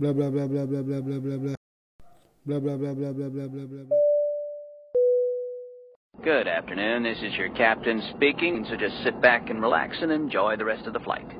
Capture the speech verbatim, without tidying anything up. bla bla bla bla bla bla bla bla bla bla bla bla bla bla bla bla bla. Good afternoon, this is your captain speaking, so just sit back and relax and enjoy the rest of the flight.